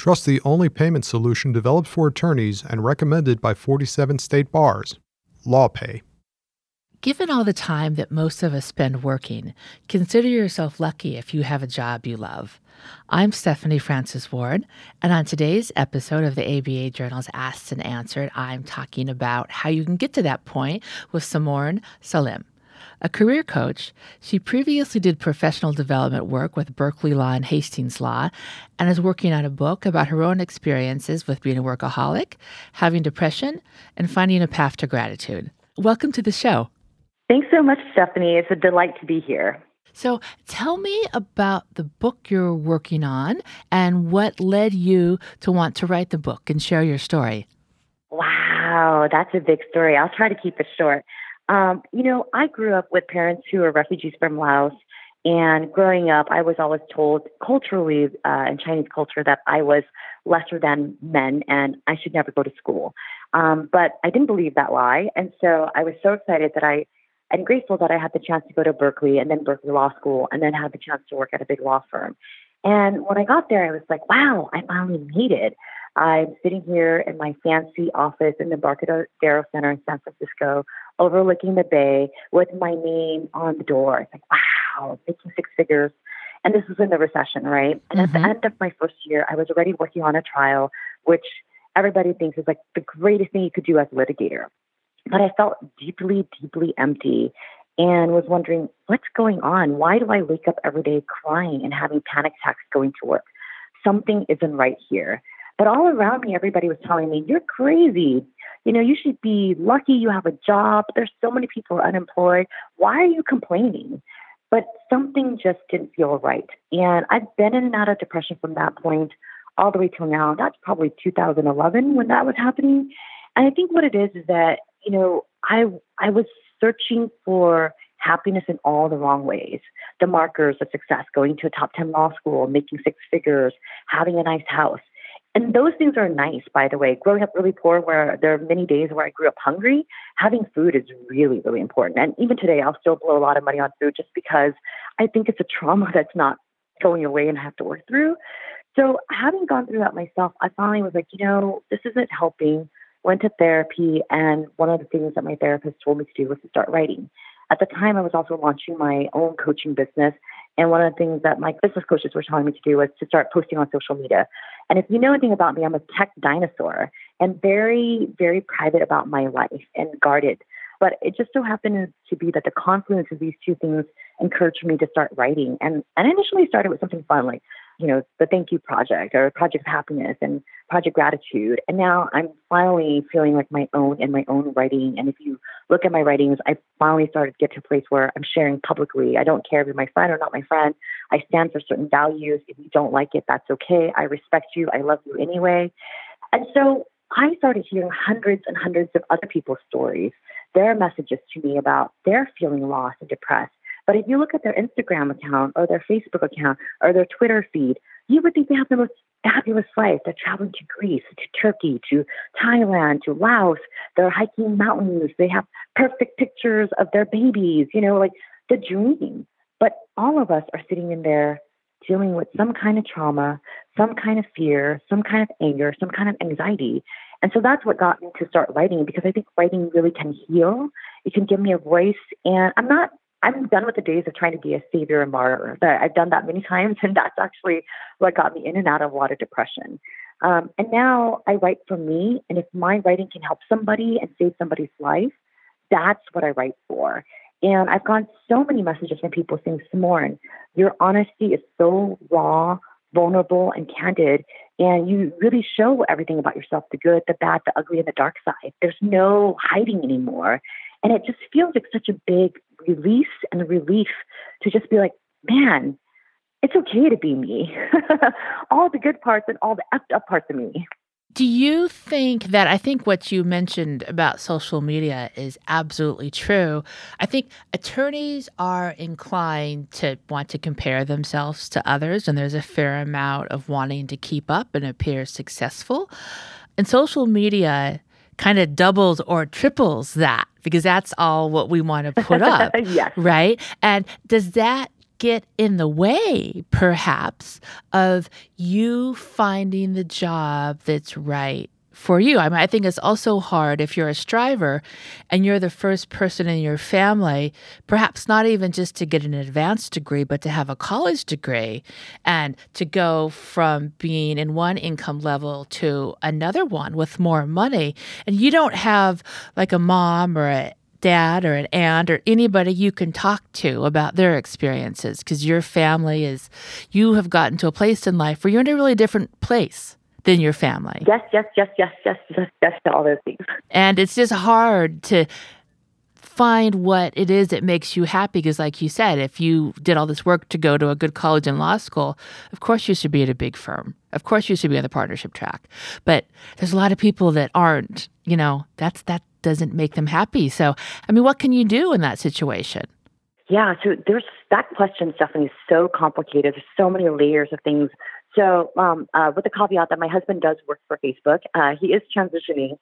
Trust the only payment solution developed for attorneys and recommended by 47 state bars, LawPay. Given all the time that most of us spend working, consider yourself lucky if you have a job you love. I'm Stephanie Francis Ward, and on today's episode of the ABA Journal's Asked and Answered, I'm talking about how you can get to that point with Samorn Salim. A career coach, she previously did professional development work with Berkeley Law and Hastings Law and is working on a book about her own experiences with being a workaholic, having depression, and finding a path to gratitude. Welcome to the show. Thanks so much, Stephanie. It's a delight to be here. So tell me about the book you're working on and what led you to want to write the book and share your story. Wow, that's a big story. I'll try to keep it short. I grew up with parents who are refugees from Laos, and growing up, I was always told culturally in Chinese culture that I was lesser than men and I should never go to school. But I didn't believe that lie. And so I was so excited that I'm grateful that I had the chance to go to Berkeley and then Berkeley Law School and then had the chance to work at a big law firm. And when I got there, I was like, wow, I finally made it. I'm sitting here in my fancy office in the Barcadero Center in San Francisco, overlooking the bay with my name on the door. It's like, wow, making six figures. And this was in the recession, right? And at the end of my first year, I was already working on a trial, which everybody thinks is like the greatest thing you could do as a litigator. But I felt deeply, deeply empty and was wondering, what's going on? Why do I wake up every day crying and having panic attacks going to work? Something isn't right here. But all around me, everybody was telling me, you're crazy. You know, you should be lucky you have a job. There's so many people unemployed. Why are you complaining? But something just didn't feel right. And I've been in and out of depression from that point all the way till now. That's probably 2011 when that was happening. And I think what it is that, you know, I was searching for happiness in all the wrong ways. The markers of success, going to a top 10 law school, making six figures, having a nice house. And those things are nice, by the way. Growing up really poor, where there are many days where I grew up hungry, having food is really, really important. And even today, I'll still blow a lot of money on food just because I think it's a trauma that's not going away and I have to work through. So having gone through that myself, I finally was like, you know, this isn't helping. Went to therapy, and one of the things that my therapist told me to do was to start writing. At the time, I was also launching my own coaching business, and one of the things that my business coaches were telling me to do was to start posting on social media. And if you know anything about me, I'm a tech dinosaur and very, very private about my life and guarded. But it just so happened to be that the confluence of these two things encouraged me to start writing. And I initially started with something fun, like, you know, the Thank You Project or Project Happiness and Project Gratitude. And now I'm finally feeling like my own writing. And if you look at my writings, I finally started to get to a place where I'm sharing publicly. I don't care if you're my friend or not my friend. I stand for certain values. If you don't like it, that's okay. I respect you. I love you anyway. And so I started hearing hundreds and hundreds of other people's stories, their messages to me about their feeling lost and depressed. But if you look at their Instagram account or their Facebook account or their Twitter feed, you would think they have the most fabulous life. They're traveling to Greece, to Turkey, to Thailand, to Laos. They're hiking mountains. They have perfect pictures of their babies, you know, like the dream. But all of us are sitting in there dealing with some kind of trauma, some kind of fear, some kind of anger, some kind of anxiety. And so that's what got me to start writing, because I think writing really can heal. It can give me a voice. And I'm done with the days of trying to be a savior and martyr. I've done that many times, and that's actually what got me in and out of a lot of depression. And now I write for me, and if my writing can help somebody and save somebody's life, that's what I write for. And I've gotten so many messages from people saying, Samorn, your honesty is so raw, vulnerable, and candid, and you really show everything about yourself, the good, the bad, the ugly, and the dark side. There's no hiding anymore. And it just feels like such a big release and relief to just be like, man, it's okay to be me. All the good parts and all the effed up parts of me. Do you think that, I think what you mentioned about social media is absolutely true. I think attorneys are inclined to want to compare themselves to others, and there's a fair amount of wanting to keep up and appear successful. And social media kind of doubles or triples that, because that's all what we want to put up, yes. Right? And does that get in the way, perhaps, of you finding the job that's right for you. I mean, I think it's also hard if you're a striver and you're the first person in your family, perhaps not even just to get an advanced degree, but to have a college degree and to go from being in one income level to another one with more money. And you don't have like a mom or a dad or an aunt or anybody you can talk to about their experiences because your family is, you have gotten to a place in life where you're in a really different place than your family. Yes to all those things. And it's just hard to find what it is that makes you happy because, like you said, if you did all this work to go to a good college and law school, of course you should be at a big firm. Of course you should be on the partnership track. But there's a lot of people that aren't, you know, that doesn't make them happy. So, I mean, what can you do in that situation? Yeah, so there's that question, Stephanie, is so complicated. There's so many layers of things. So with the caveat that my husband does work for Facebook, he is transitioning.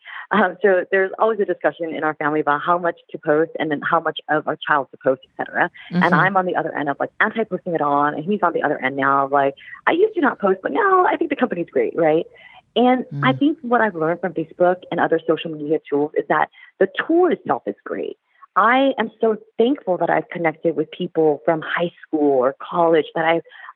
So there's always a discussion in our family about how much to post and then how much of our child to post, et cetera. Mm-hmm. And I'm on the other end of like anti-posting it all. And he's on the other end now of like, I used to not post, but now I think the company's great, right? And I think what I've learned from Facebook and other social media tools is that the tool itself is great. I am so thankful that I've connected with people from high school or college that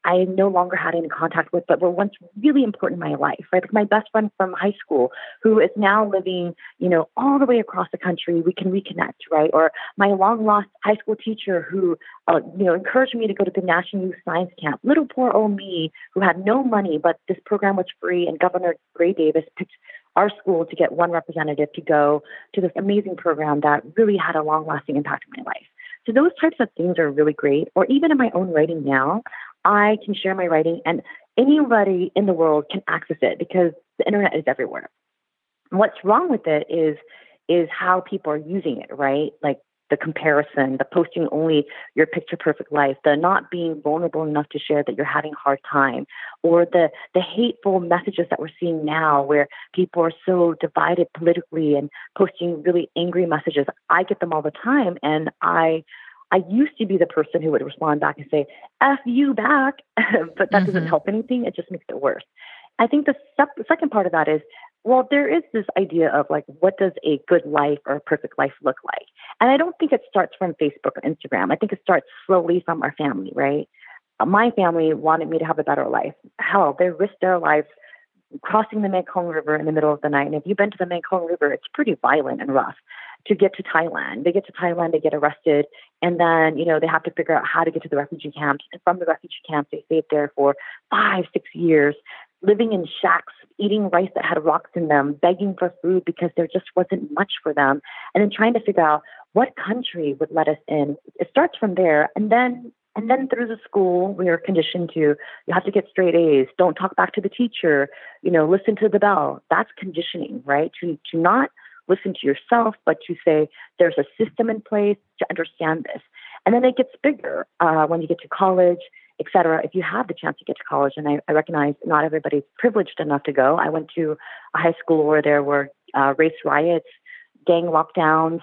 I no longer had any contact with, but were once really important in my life, right? Like my best friend from high school, who is now living, you know, all the way across the country, we can reconnect, right? Or my long lost high school teacher who, you know, encouraged me to go to the National Youth Science Camp. Little poor old me who had no money, but this program was free, and Governor Gray Davis picked our school to get one representative to go to this amazing program that really had a long-lasting impact on my life. So those types of things are really great. Or even in my own writing now, I can share my writing and anybody in the world can access it because the internet is everywhere. And what's wrong with it is how people are using it, right? Like the comparison, the posting only your picture perfect life, the not being vulnerable enough to share that you're having a hard time, or the hateful messages that we're seeing now where people are so divided politically and posting really angry messages. I get them all the time, and I used to be the person who would respond back and say, F you back, but that doesn't help anything. It just makes it worse. I think the second part of that is, well, there is this idea of like, what does a good life or a perfect life look like? And I don't think it starts from Facebook or Instagram. I think it starts slowly from our family, right? My family wanted me to have a better life. Hell, they risked their lives crossing the Mekong River in the middle of the night. And if you've been to the Mekong River, it's pretty violent and rough. To get to Thailand. They get to Thailand, they get arrested, and then, you know, they have to figure out how to get to the refugee camps. And from the refugee camps, they stayed there for 5-6 years, living in shacks, eating rice that had rocks in them, begging for food because there just wasn't much for them, and then trying to figure out what country would let us in. It starts from there, and then through the school, we are conditioned to, you have to get straight A's, don't talk back to the teacher, you know, listen to the bell. That's conditioning, right? To not listen to yourself, but to say there's a system in place to understand this. And then it gets bigger when you get to college, et cetera, if you have the chance to get to college. And I recognize not everybody's privileged enough to go. I went to a high school where there were race riots, gang lockdowns,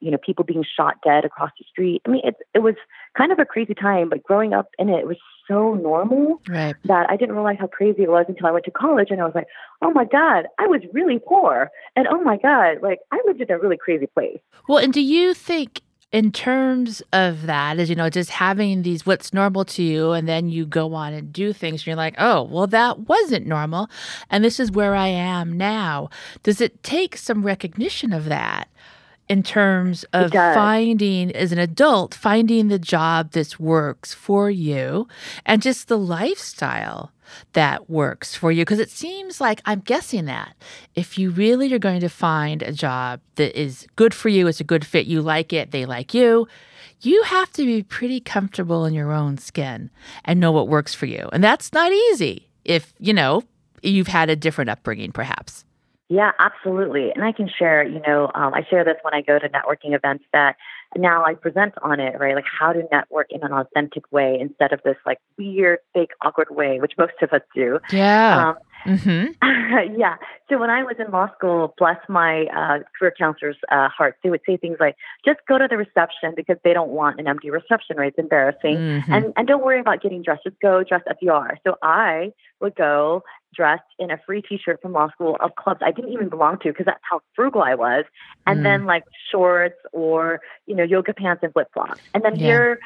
you know, people being shot dead across the street. I mean, it was kind of a crazy time, but growing up in it, it was so normal that I didn't realize how crazy it was until I went to college. And I was like, oh my God, I was really poor. And oh my God, like I lived in a really crazy place. Well, and do you think in terms of that, as you know, just having these what's normal to you, and then you go on and do things and you're like, oh, well, that wasn't normal. And this is where I am now. Does it take some recognition of that in terms of finding, as an adult, finding the job that works for you and just the lifestyle that works for you? Because it seems like, I'm guessing that if you really are going to find a job that is good for you, it's a good fit, you like it, they like you, you have to be pretty comfortable in your own skin and know what works for you. And that's not easy if, you know, you've had a different upbringing perhaps. Yeah, absolutely. And I can share, you know, I share this when I go to networking events that, now I present on it, right? Like how to network in an authentic way instead of this like weird, fake, awkward way, which most of us do. Yeah. Yeah. So when I was in law school, bless my career counselor's heart, they would say things like, just go to the reception because they don't want an empty reception, right? It's embarrassing. And don't worry about getting dressed. Just go dressed as you are. So I would go dressed in a free t-shirt from law school of clubs I didn't even belong to because that's how frugal I was. And then like shorts or, you know, yoga pants and flip flops. And then here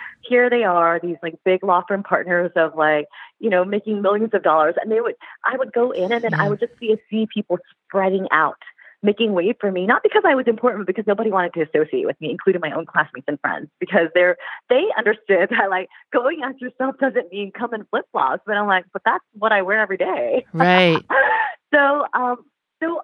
they are, these like big law firm partners of like, you know, making millions of dollars. And they would, I would go in and then I would just see people spreading out, making way for me, not because I was important, but because nobody wanted to associate with me, including my own classmates and friends, because they understood that like going as yourself doesn't mean come in flip-flops. But I'm like, but that's what I wear every day. Right. So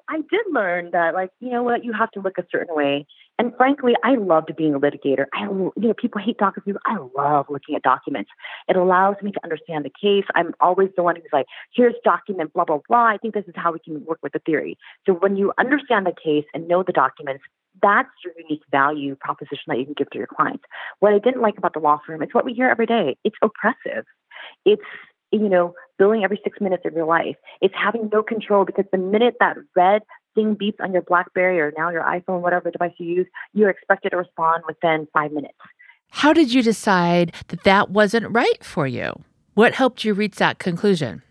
I did learn that like, you know what, you have to look a certain way. And frankly, I loved being a litigator. You know, people hate doc reviews. I love looking at documents. It allows me to understand the case. I'm always the one who's like, here's document, blah, blah, blah. I think this is how we can work with the theory. So when you understand the case and know the documents, that's your unique value proposition that you can give to your clients. What I didn't like about the law firm, it's what we hear every day. It's oppressive. It's, you know, billing every 6 minutes of your life. It's having no control because the minute that red thing beeps on your BlackBerry or now your iPhone, whatever device you use, you're expected to respond within 5 minutes. How did you decide that that wasn't right for you? What helped you reach that conclusion?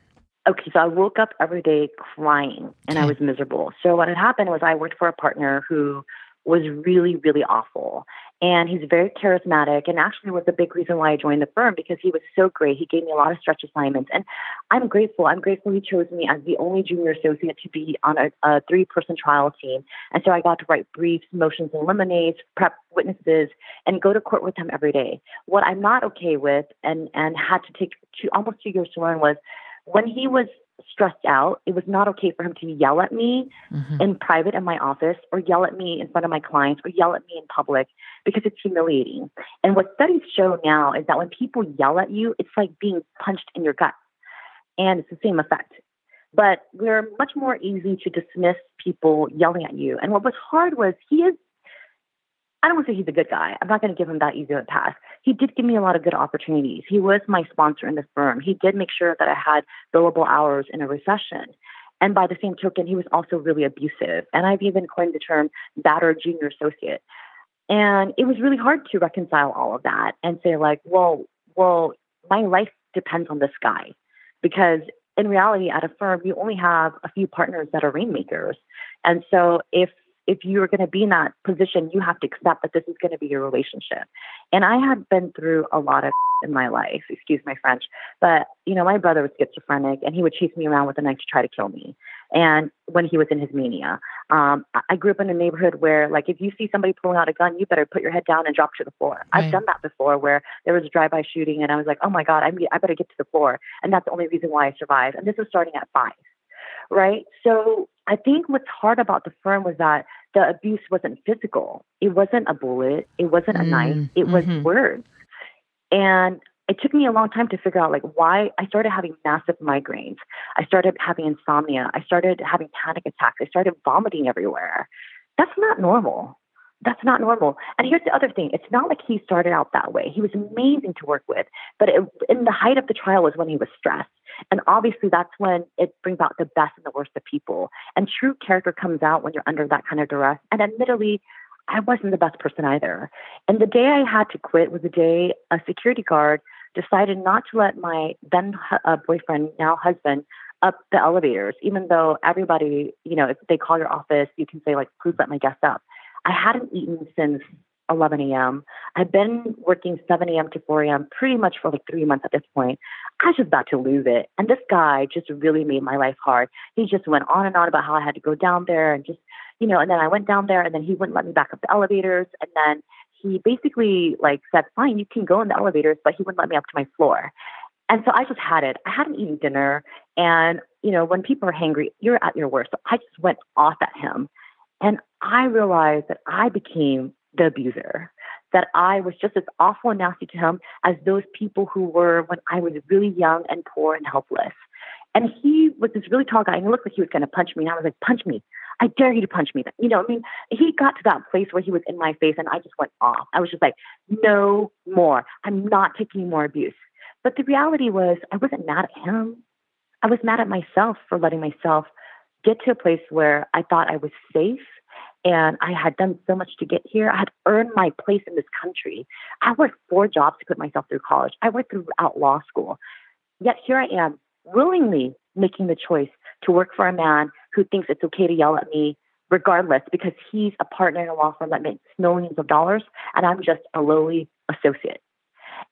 Okay, so I woke up every day crying and I was miserable. So what had happened was I worked for a partner who was really, really awful. And he's very charismatic and actually was a big reason why I joined the firm because he was so great. He gave me a lot of stretch assignments. And I'm grateful. I'm grateful he chose me as the only junior associate to be on a three-person trial team. And so I got to write briefs, motions and lemonades, prep witnesses, and go to court with him every day. What I'm not okay with and had to take almost 2 years to learn was when he was stressed out, it was not okay for him to yell at me in private in my office or yell at me in front of my clients or yell at me in public because it's humiliating. And what studies show now is that when people yell at you, it's like being punched in your gut and it's the same effect. But we're much more easy to dismiss people yelling at you. And what was hard was I don't want to say he's a good guy. I'm not going to give him that easy of a pass. He did give me a lot of good opportunities. He was my sponsor in the firm. He did make sure that I had billable hours in a recession. And by the same token, he was also really abusive. And I've even coined the term battered junior associate. And it was really hard to reconcile all of that and say like, well, my life depends on this guy. Because in reality, at a firm, you only have a few partners that are rainmakers. And so if you're going to be in that position, you have to accept that this is going to be your relationship. And I had been through a lot of in my life, excuse my French, but you know, my brother was schizophrenic and he would chase me around with a knife to try to kill me. And when he was in his mania, I grew up in a neighborhood where like, if you see somebody pulling out a gun, you better put your head down and drop to the floor. Right. I've done that before where there was a drive-by shooting and I was like, oh my God, I better get to the floor. And that's the only reason why I survived. And this was starting at 5. Right. So I think what's hard about the firm was that the abuse wasn't physical. It wasn't a bullet. It wasn't a knife. It was words. And it took me a long time to figure out like why I started having massive migraines. I started having insomnia. I started having panic attacks. I started vomiting everywhere. That's not normal. That's not normal. And here's the other thing. It's not like he started out that way. He was amazing to work with. But in the height of the trial was when he was stressed. And obviously that's when it brings out the best and the worst of people. And true character comes out when you're under that kind of duress. And admittedly, I wasn't the best person either. And the day I had to quit was the day a security guard decided not to let my then boyfriend, now husband, up the elevators, even though everybody, you know, if they call your office, you can say like, please let my guest up. I hadn't eaten since 11 a.m. I've been working 7 a.m. to 4 a.m. pretty much for like 3 months at this point. I was just about to lose it. And this guy just really made my life hard. He just went on and on about how I had to go down there and just, you know, and then I went down there and then he wouldn't let me back up the elevators. And then he basically like said, fine, you can go in the elevators, but he wouldn't let me up to my floor. And so I just had it. I hadn't eaten dinner. And, you know, when people are hangry, you're at your worst. So I just went off at him. And I realized that I became the abuser, that I was just as awful and nasty to him as those people who were when I was really young and poor and helpless. And he was this really tall guy, and he looked like he was going to punch me. And I was like, punch me. I dare you to punch me. You know, I mean, he got to that place where he was in my face, and I just went off. I was just like, no more. I'm not taking more abuse. But the reality was, I wasn't mad at him. I was mad at myself for letting myself get to a place where I thought I was safe, and I had done so much to get here. I had earned my place in this country. I worked 4 jobs to put myself through college. I worked throughout law school. Yet here I am, willingly making the choice to work for a man who thinks it's okay to yell at me regardless because he's a partner in a law firm that makes millions of dollars, and I'm just a lowly associate.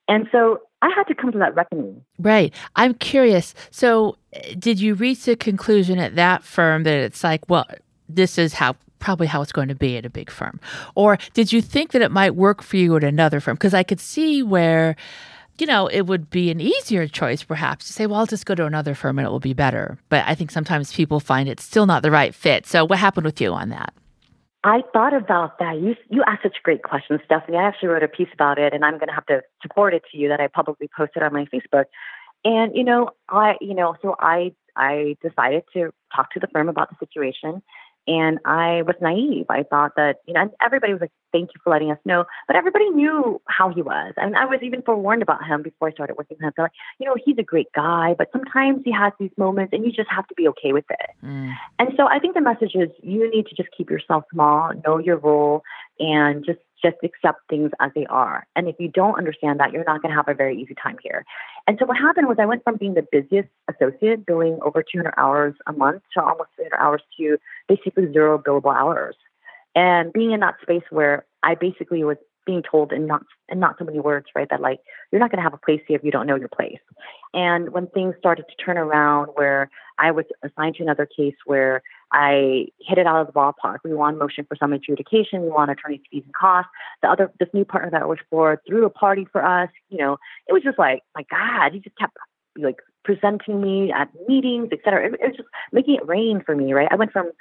And so I had to come to that reckoning. Right. I'm curious. So did you reach the conclusion at that firm that it's like, well, this is probably how it's going to be at a big firm? Or did you think that it might work for you at another firm? Because I could see where, you know, it would be an easier choice perhaps to say, well, I'll just go to another firm and it will be better. But I think sometimes people find it's still not the right fit. So what happened with you on that? I thought about that. You asked such great questions, Stephanie. I actually wrote a piece about it, and I'm going to have to support it to you that I publicly posted on my Facebook. And, so I decided to talk to the firm about the situation, and I was naive. I thought that, everybody was like, thank you for letting us know. But everybody knew how he was. And I was even forewarned about him before I started working with him. So, he's a great guy, but sometimes he has these moments and you just have to be okay with it. Mm. And so I think the message is you need to just keep yourself small, know your role, and just accept things as they are. And if you don't understand that, you're not going to have a very easy time here. And so what happened was I went from being the busiest associate, billing over 200 hours a month to almost 300 hours to basically 0 billable hours. And being in that space where I basically was being told in not so many words, right, that like, you're not going to have a place here if you don't know your place. And when things started to turn around where I was assigned to another case where I hit it out of the ballpark. We won motion for some adjudication. We won attorney's fees and costs. This new partner that I worked for threw a party for us. It was just like, my God, he just kept like presenting me at meetings, et cetera. It was just making it rain for me, right? I went from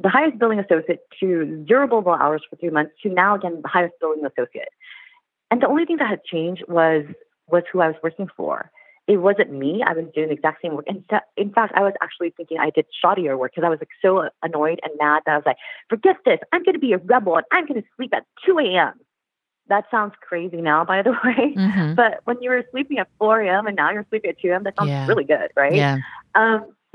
the highest billing associate to 0 billable hours for 3 months to now again, the highest billing associate. And the only thing that had changed was who I was working for. It wasn't me. I was doing the exact same work. In fact, I was actually thinking I did shoddier work because I was like so annoyed and mad that I was like, forget this. I'm going to be a rebel and I'm going to sleep at 2 a.m. That sounds crazy now, by the way. Mm-hmm. But when you were sleeping at 4 a.m. and now you're sleeping at 2 a.m., that sounds really good, right? Yeah.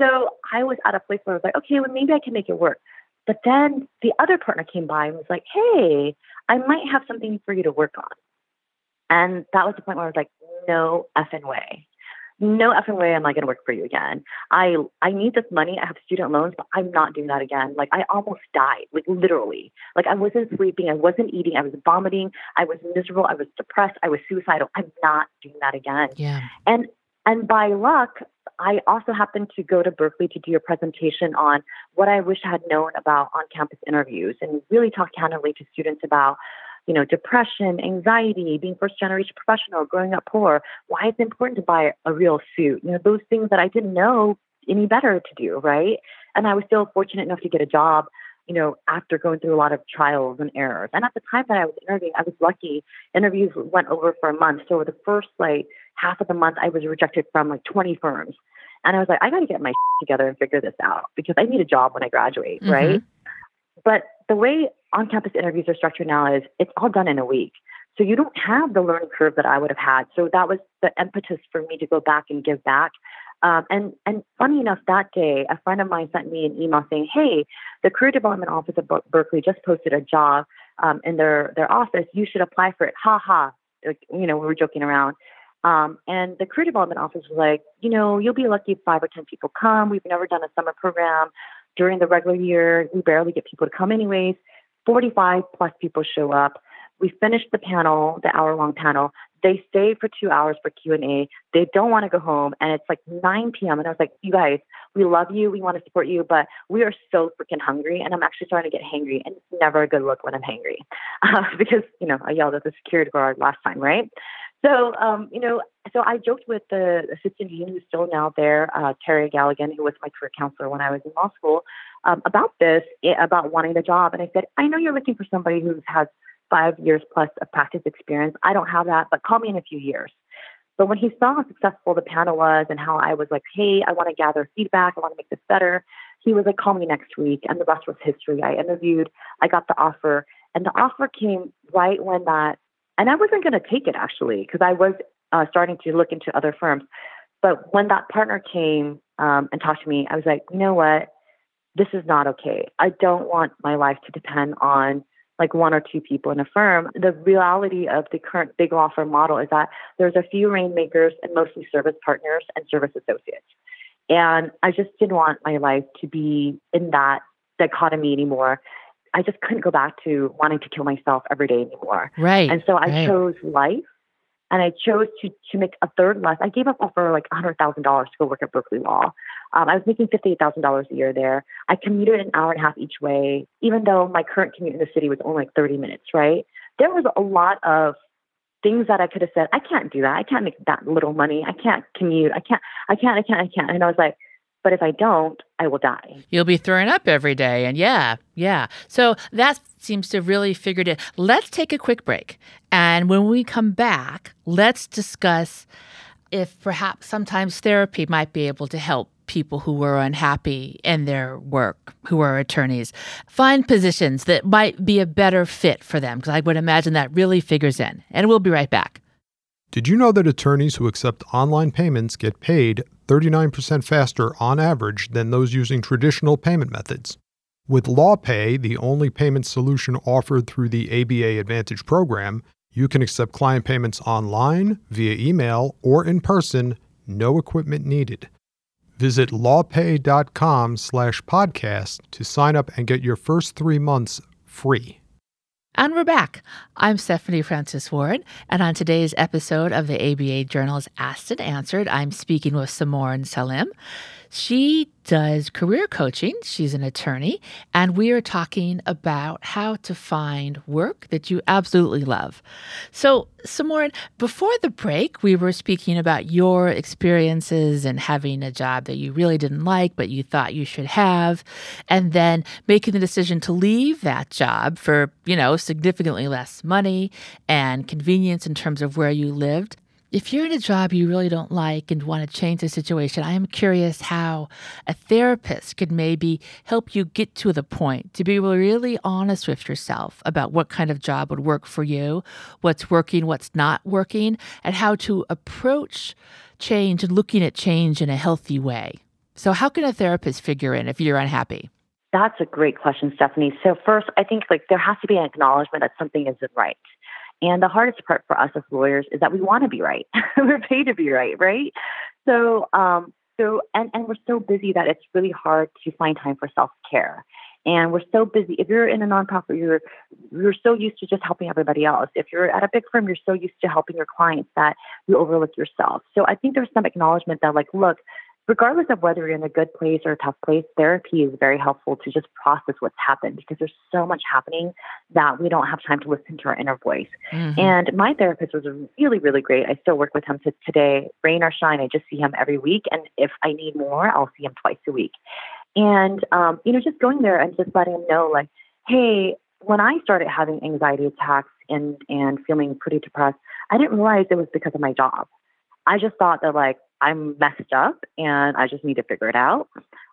So I was at a place where I was like, okay, well, maybe I can make it work. But then the other partner came by and was like, hey, I might have something for you to work on. And that was the point where I was like, no effing way. No effing way am I going to work for you again. I need this money. I have student loans, but I'm not doing that again. Like, I almost died, like, literally. Like, I wasn't sleeping. I wasn't eating. I was vomiting. I was miserable. I was depressed. I was suicidal. I'm not doing that again. Yeah. And by luck, I also happened to go to Berkeley to do a presentation on what I wish I had known about on-campus interviews and really talk candidly to students about depression, anxiety, being first-generation professional, growing up poor, why it's important to buy a real suit. Those things that I didn't know any better to do, right? And I was still fortunate enough to get a job, after going through a lot of trials and errors. And at the time that I was interviewing, I was lucky. Interviews went over for a month. So the first, half of the month, I was rejected from, 20 firms. And I was like, I got to get my shit together and figure this out because I need a job when I graduate, mm-hmm. right? But the way on-campus interviews are structured now is it's all done in a week. So you don't have the learning curve that I would have had. So that was the impetus for me to go back and give back. And funny enough, that day, a friend of mine sent me an email saying, hey, the Career Development Office at Berkeley just posted a job in their office. You should apply for it. Ha ha. We were joking around. And the Career Development Office was like, you'll be lucky if 5 or 10 people come. We've never done a summer program. During the regular year, we barely get people to come anyways. 45 plus people show up. We finished the panel, the hour-long panel. They stay for 2 hours for Q&A. They don't want to go home. And it's 9 p.m. And I was like, you guys, we love you. We want to support you. But we are so freaking hungry. And I'm actually starting to get hangry. And it's never a good look when I'm hangry. Because, I yelled at the security guard last time, right? So, so I joked with the assistant dean who's still now there, Terry Galligan, who was my career counselor when I was in law school, about this, about wanting the job. And I said, I know you're looking for somebody who has 5 years plus of practice experience. I don't have that, but call me in a few years. But when he saw how successful the panel was and how I was like, hey, I want to gather feedback. I want to make this better. He was like, call me next week. And the rest was history. I interviewed. I got the offer. And the offer came right when that, and I wasn't going to take it actually, because I was starting to look into other firms. But when that partner came and talked to me, I was like, you know what? This is not okay. I don't want my life to depend on like one or two people in a firm. The reality of the current big law firm model is that there's a few rainmakers and mostly service partners and service associates. And I just didn't want my life to be in that dichotomy anymore. I just couldn't go back to wanting to kill myself every day anymore. Right. And so I chose life, and I chose to make a third less. I gave up offer like $100,000 to go work at Berkeley Law. I was making $58,000 a year there. I commuted an hour and a half each way, even though my current commute in the city was only like 30 minutes, right? There was a lot of things that I could have said, I can't do that. I can't make that little money. I can't commute. I can't. And I was like, but if I don't, I will die. You'll be throwing up every day. And yeah. So that seems to have really figured it. Let's take a quick break. And when we come back, let's discuss if perhaps sometimes therapy might be able to help people who were unhappy in their work, who are attorneys, find positions that might be a better fit for them, because I would imagine that really figures in. And we'll be right back. Did you know that attorneys who accept online payments get paid 39% faster on average than those using traditional payment methods? With LawPay, the only payment solution offered through the ABA Advantage program, you can accept client payments online, via email, or in person, no equipment needed. Visit lawpay.com/podcast to sign up and get your first 3 months free. And we're back. I'm Stephanie Francis Ward, and on today's episode of the ABA Journal's Asked and Answered, I'm speaking with Samorn Salim. She does career coaching. She's an attorney, and we are talking about how to find work that you absolutely love. So, Samorn, before the break, we were speaking about your experiences and having a job that you really didn't like, but you thought you should have, and then making the decision to leave that job for, you know, significantly less money and convenience in terms of where you lived. If you're in a job you really don't like and want to change the situation, I am curious how a therapist could maybe help you get to the point to be really honest with yourself about what kind of job would work for you, what's working, what's not working, and how to approach change and looking at change in a healthy way. So how can a therapist figure in if you're unhappy? That's a great question, Stephanie. So first, I think like there has to be an acknowledgement that something isn't right. And the hardest part for us as lawyers is that we want to be right. We're paid to be right, right? So, and we're so busy that it's really hard to find time for self-care. And we're so busy. If you're in a nonprofit, you're so used to just helping everybody else. If you're at a big firm, you're so used to helping your clients that you overlook yourself. So I think there's some acknowledgement that, like, look, regardless of whether you're in a good place or a tough place, therapy is very helpful to just process what's happened, because there's so much happening that we don't have time to listen to our inner voice. Mm-hmm. And my therapist was really, really great. I still work with him today, rain or shine. I just see him every week. And if I need more, I'll see him twice a week. And, just going there and just letting him know, like, hey, when I started having anxiety attacks and feeling pretty depressed, I didn't realize it was because of my job. I just thought that, like, I'm messed up and I just need to figure it out.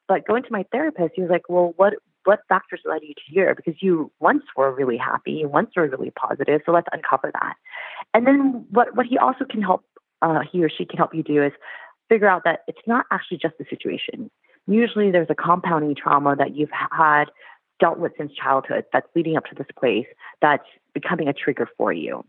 But going to my therapist, he was like, well, what factors led you to here? Because you once were really happy, you once were really positive. So let's uncover that. And then what he also can help, he or she can help you do is figure out that it's not actually just the situation. Usually there's a compounding trauma that you've had dealt with since childhood that's leading up to this place that's becoming a trigger for you.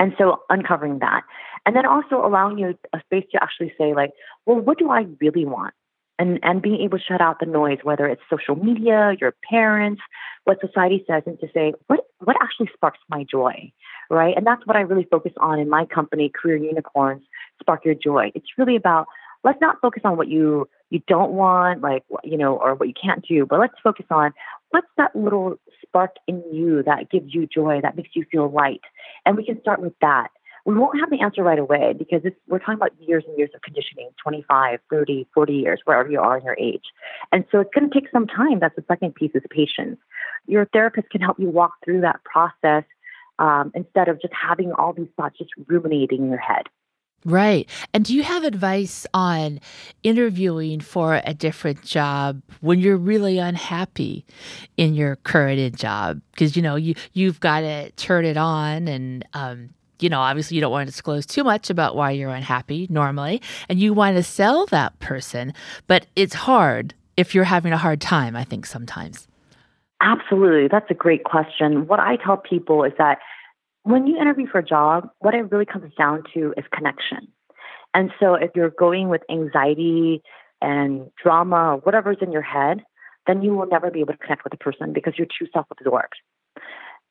And so uncovering that, and then also allowing you a space to actually say, like, well, what do I really want? And being able to shut out the noise, whether it's social media, your parents, what society says, and to say, what actually sparks my joy, right? And that's what I really focus on in my company, Career Unicorns, Spark Your Joy. It's really about, let's not focus on what you don't want, like, you know, or what you can't do, but let's focus on what's that little spark in you that gives you joy, that makes you feel light. And we can start with that. We won't have the answer right away, because we're talking about years and years of conditioning, 25, 30, 40 years, wherever you are in your age. And so it's going to take some time. That's the second piece, is patience. Your therapist can help you walk through that process instead of just having all these thoughts just ruminating in your head. Right. And do you have advice on interviewing for a different job when you're really unhappy in your current job? Because, you know, you've got to turn it on and, you know, obviously you don't want to disclose too much about why you're unhappy normally, and you want to sell that person, but it's hard if you're having a hard time, I think, sometimes. Absolutely. That's a great question. What I tell people is that when you interview for a job, what it really comes down to is connection. And so if you're going with anxiety and drama, whatever's in your head, then you will never be able to connect with the person because you're too self-absorbed.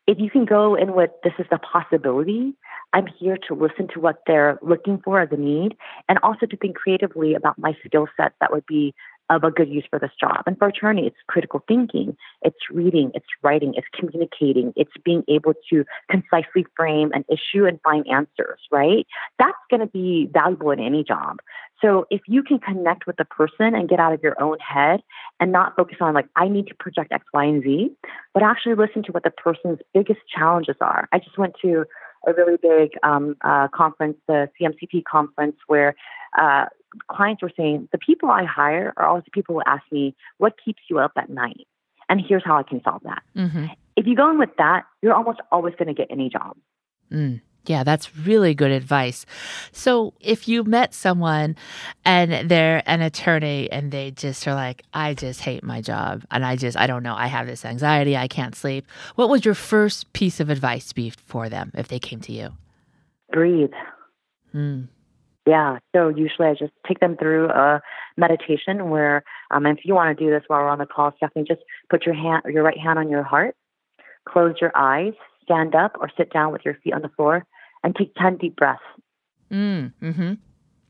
If you can go in with, this is the possibility, I'm here to listen to what they're looking for as a need, and also to think creatively about my skill sets that would be of a good use for this job. And for attorney, it's critical thinking, it's reading, it's writing, it's communicating, it's being able to concisely frame an issue and find answers, right? That's going to be valuable in any job. So if you can connect with the person and get out of your own head and not focus on like, I need to project X, Y, and Z, but actually listen to what the person's biggest challenges are. I just went to a really big conference, the CMCP conference, where clients were saying, the people I hire are always the people who ask me, what keeps you up at night? And here's how I can solve that. Mm-hmm. If you go in with that, you're almost always going to get any job. Mm. Yeah, that's really good advice. So if you met someone and they're an attorney and they just are like, I just hate my job and I don't know, I have this anxiety, I can't sleep. What would your first piece of advice be for them if they came to you? Breathe. Mm. Yeah. So usually I just take them through a meditation where, if you want to do this while we're on the call, Stephanie, just put your right hand on your heart, close your eyes, stand up or sit down with your feet on the floor, and take 10 deep breaths. Mm-hmm.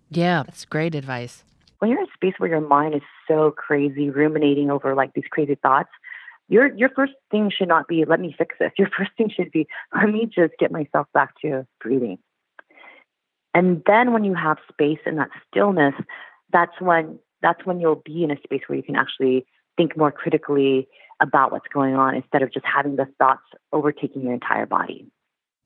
Yeah, that's great advice. When you're in a space where your mind is so crazy, ruminating over like these crazy thoughts, your first thing should not be, let me fix this. Your first thing should be, let me just get myself back to breathing. And then when you have space and that stillness, that's when you'll be in a space where you can actually think more critically about what's going on instead of just having the thoughts overtaking your entire body.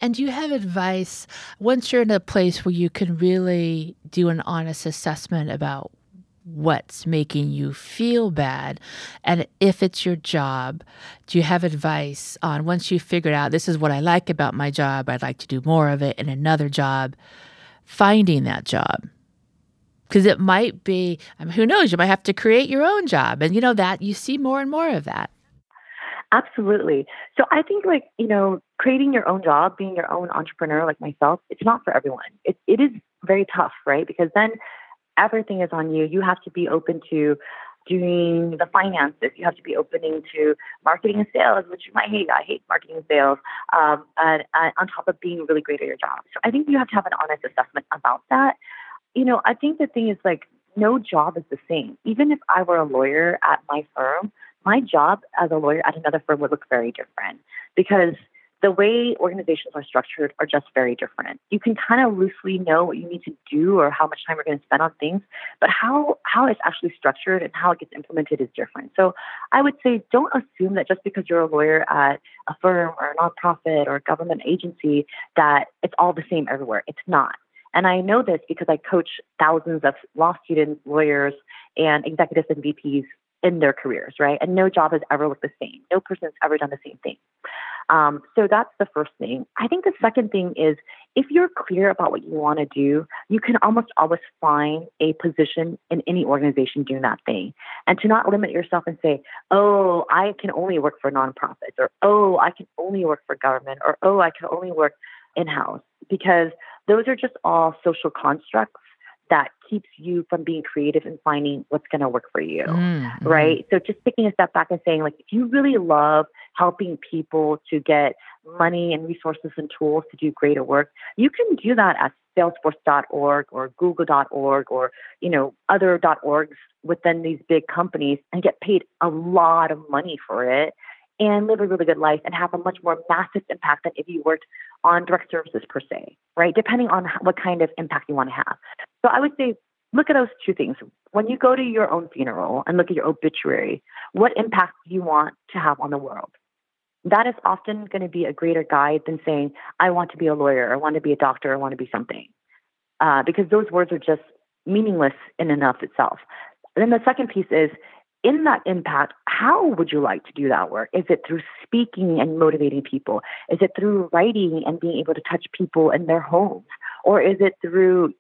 And do you have advice once you're in a place where you can really do an honest assessment about what's making you feel bad? And if it's your job, do you have advice on once you figured out this is what I like about my job, I'd like to do more of it in another job, finding that job? Because it might be, who knows, you might have to create your own job. And you know that, you see more and more of that. Absolutely. So I think creating your own job, being your own entrepreneur like myself, it's not for everyone. It is very tough, right? Because then everything is on you. You have to be open to doing the finances. You have to be opening to marketing and sales, which you might hate. I hate marketing and sales, and on top of being really great at your job. So I think you have to have an honest assessment about that. I think the thing is no job is the same. Even if I were a lawyer at my firm, my job as a lawyer at another firm would look very different because the way organizations are structured are just very different. You can kind of loosely know what you need to do or how much time you're going to spend on things, but how it's actually structured and how it gets implemented is different. So I would say don't assume that just because you're a lawyer at a firm or a nonprofit or a government agency that it's all the same everywhere. It's not. And I know this because I coach thousands of law students, lawyers, and executives and VPs in their careers, right? And no job has ever looked the same. No person's ever done the same thing. So that's the first thing. I think the second thing is if you're clear about what you want to do, you can almost always find a position in any organization doing that thing. And to not limit yourself and say, oh, I can only work for nonprofits, or oh, I can only work for government, or oh, I can only work in-house, because those are just all social constructs that keeps you from being creative and finding what's going to work for you, right? So just taking a step back and saying, if you really love helping people to get money and resources and tools to do greater work, you can do that at Salesforce.org or Google.org or, other .orgs within these big companies and get paid a lot of money for it and live a really good life and have a much more massive impact than if you worked on direct services per se, right? Depending on what kind of impact you want to have. So I would say, look at those two things. When you go to your own funeral and look at your obituary, what impact do you want to have on the world? That is often going to be a greater guide than saying, I want to be a lawyer, I want to be a doctor, I want to be something. because those words are just meaningless in and of itself. And then the second piece is, in that impact, how would you like to do that work? Is it through speaking and motivating people? Is it through writing and being able to touch people in their homes? Or is it through,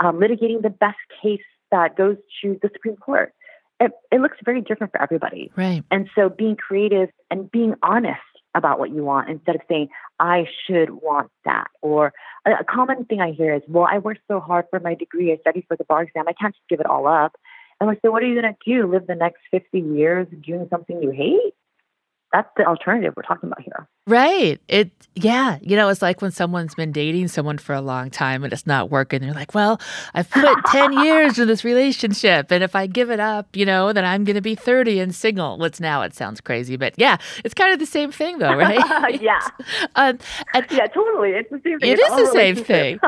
litigating the best case that goes to the Supreme Court? It looks very different for everybody. Right. And so being creative and being honest about what you want instead of saying, I should want that. Or a common thing I hear is, well, I worked so hard for my degree. I studied for the bar exam. I can't just give it all up. And I said, what are you going to do? Live the next 50 years doing something you hate? That's the alternative we're talking about here. Right. It's like when someone's been dating someone for a long time and it's not working. They're like, well, I've put 10 years in this relationship. And if I give it up, then I'm going to be 30 and single. Now it sounds crazy, but yeah, it's kind of the same thing though, right? Yeah. Yeah, totally. It's the same thing. It is the same thing.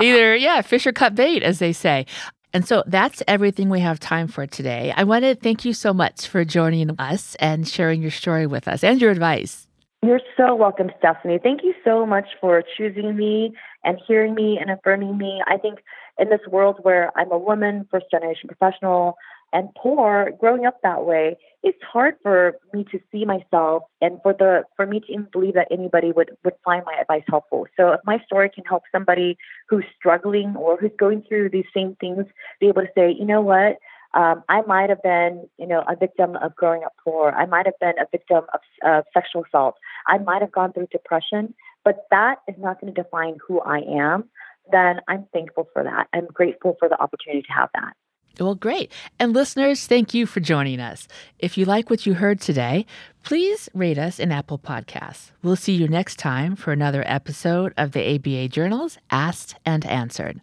Either, fish or cut bait, as they say. And so that's everything we have time for today. I want to thank you so much for joining us and sharing your story with us and your advice. You're so welcome, Stephanie. Thank you so much for choosing me and hearing me and affirming me. I think in this world where I'm a woman, first-generation professional, and poor, growing up that way, it's hard for me to see myself and for me to even believe that anybody would find my advice helpful. So if my story can help somebody who's struggling or who's going through these same things be able to say, you know what, I might have been, a victim of growing up poor. I might have been a victim of sexual assault. I might have gone through depression, but that is not going to define who I am. Then I'm thankful for that. I'm grateful for the opportunity to have that. Well, great. And listeners, thank you for joining us. If you like what you heard today, please rate us in Apple Podcasts. We'll see you next time for another episode of the ABA Journal's Asked and Answered.